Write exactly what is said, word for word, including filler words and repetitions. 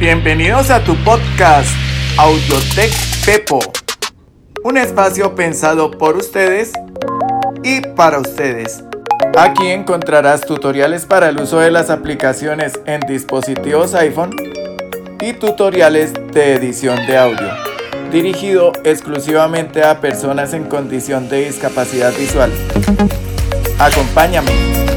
Bienvenidos a tu podcast Audiotech Pepo, un espacio pensado por ustedes y para ustedes. Aquí encontrarás tutoriales para el uso de las aplicaciones en dispositivos iPhone y tutoriales de edición de audio, dirigido exclusivamente a personas en condición de discapacidad visual. Acompáñame.